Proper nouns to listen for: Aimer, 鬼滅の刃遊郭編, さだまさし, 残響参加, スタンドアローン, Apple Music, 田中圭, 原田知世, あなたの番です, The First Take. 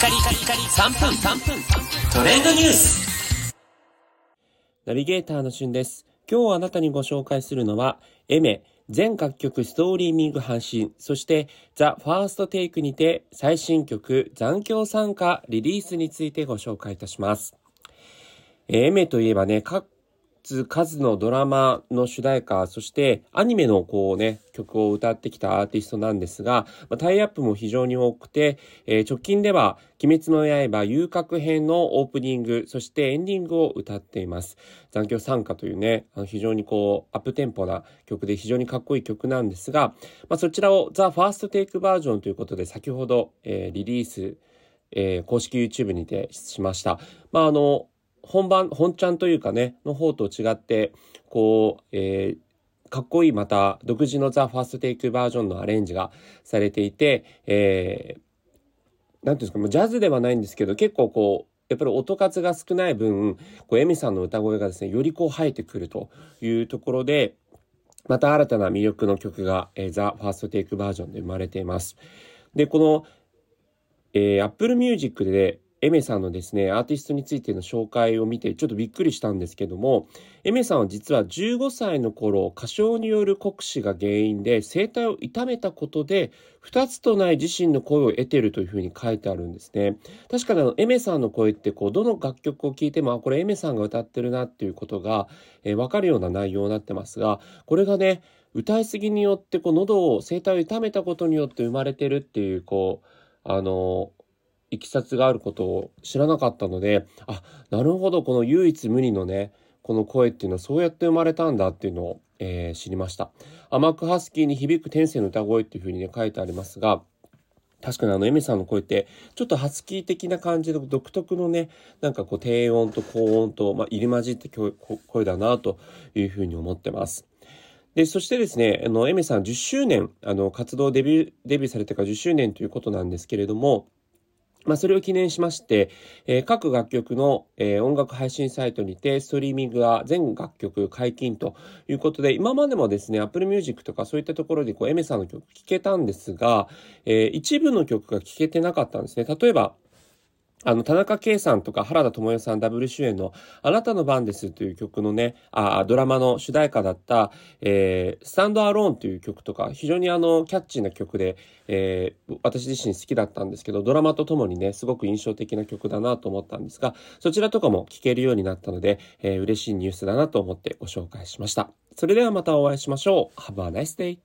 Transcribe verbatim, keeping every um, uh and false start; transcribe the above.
カリカリカリさんぷんさんぷんトレンドニュースナビゲーターのしゅんです。今日あなたにご紹介するのはエメ全楽曲ストリーミング配信、そしてThe First Takeにて最新曲残響参加リリースについてご紹介いたします。エメといえばね、各数のドラマの主題歌、そしてアニメのこうね曲を歌ってきたアーティストなんですが、タイアップも非常に多くて、えー、直近では鬼滅の刃遊郭編のオープニング、そしてエンディングを歌っています。残響参加というね、あの非常にこうアップテンポな曲で非常にかっこいい曲なんですが、まあ、そちらをザ・ファーストテイクバージョンということで先ほど、えー、リリース、えー、公式 YouTube にてしました。まああの本番本ちゃんというかねの方と違ってこう、えー、かっこいいまた独自のザ・ファーストテイクバージョンのアレンジがされていて、えー、なんていうんですか、ジャズではないんですけど結構こうやっぱり音数が少ない分こうエミさんの歌声がですねよりこう生えてくるというところで、また新たな魅力の曲が、えー、ザ・ファーストテイクバージョンで生まれています。でこの、えー、Apple Music でエメさんのですねアーティストについての紹介を見てちょっとびっくりしたんですけども、エメさんは実はじゅうごさいの頃過小による酷使が原因で声帯を痛めたことでふたつとない自身の声を得ているというふうに書いてあるんですね。確かにあのエメさんの声ってこうどの楽曲を聴いてもこれエメさんが歌ってるなっていうことが、えー、分かるような内容になってますが、これがね歌いすぎによってこう喉を声帯を痛めたことによって生まれてるっていうこうあのーいきさつがあることを知らなかったので、あ、なるほど、この唯一無二のねこの声っていうのはそうやって生まれたんだっていうのを、えー、知りました。甘くハスキーに響く天性の歌声っていうふうにね書いてありますが、確かにあのエミさんの声ってちょっとハスキー的な感じで独特のねなんかこう低音と高音と、まあ、入り混じって声だなというふうに思ってます。でそしてですね、あのエミさんじゅっしゅうねんあの活動デビュー、デビューされてからじゅっしゅうねんということなんですけれども、まあ、それを記念しまして、えー、各楽曲の、えー、音楽配信サイトにてストリーミングは全楽曲解禁ということで、今までもですね Apple Music とかそういったところでこうエメさんの曲聴けたんですが、えー、一部の曲が聴けてなかったんですね。例えばあの田中圭さんとか原田知世さんダブル主演のあなたの番ですという曲のねあドラマの主題歌だった、えー、スタンドアローンという曲とか非常にあのキャッチーな曲で、えー、私自身好きだったんですけど、ドラマとともにねすごく印象的な曲だなと思ったんですが、そちらとかも聴けるようになったので、えー、嬉しいニュースだなと思ってご紹介しました。それではまたお会いしましょう。 Have a nice day!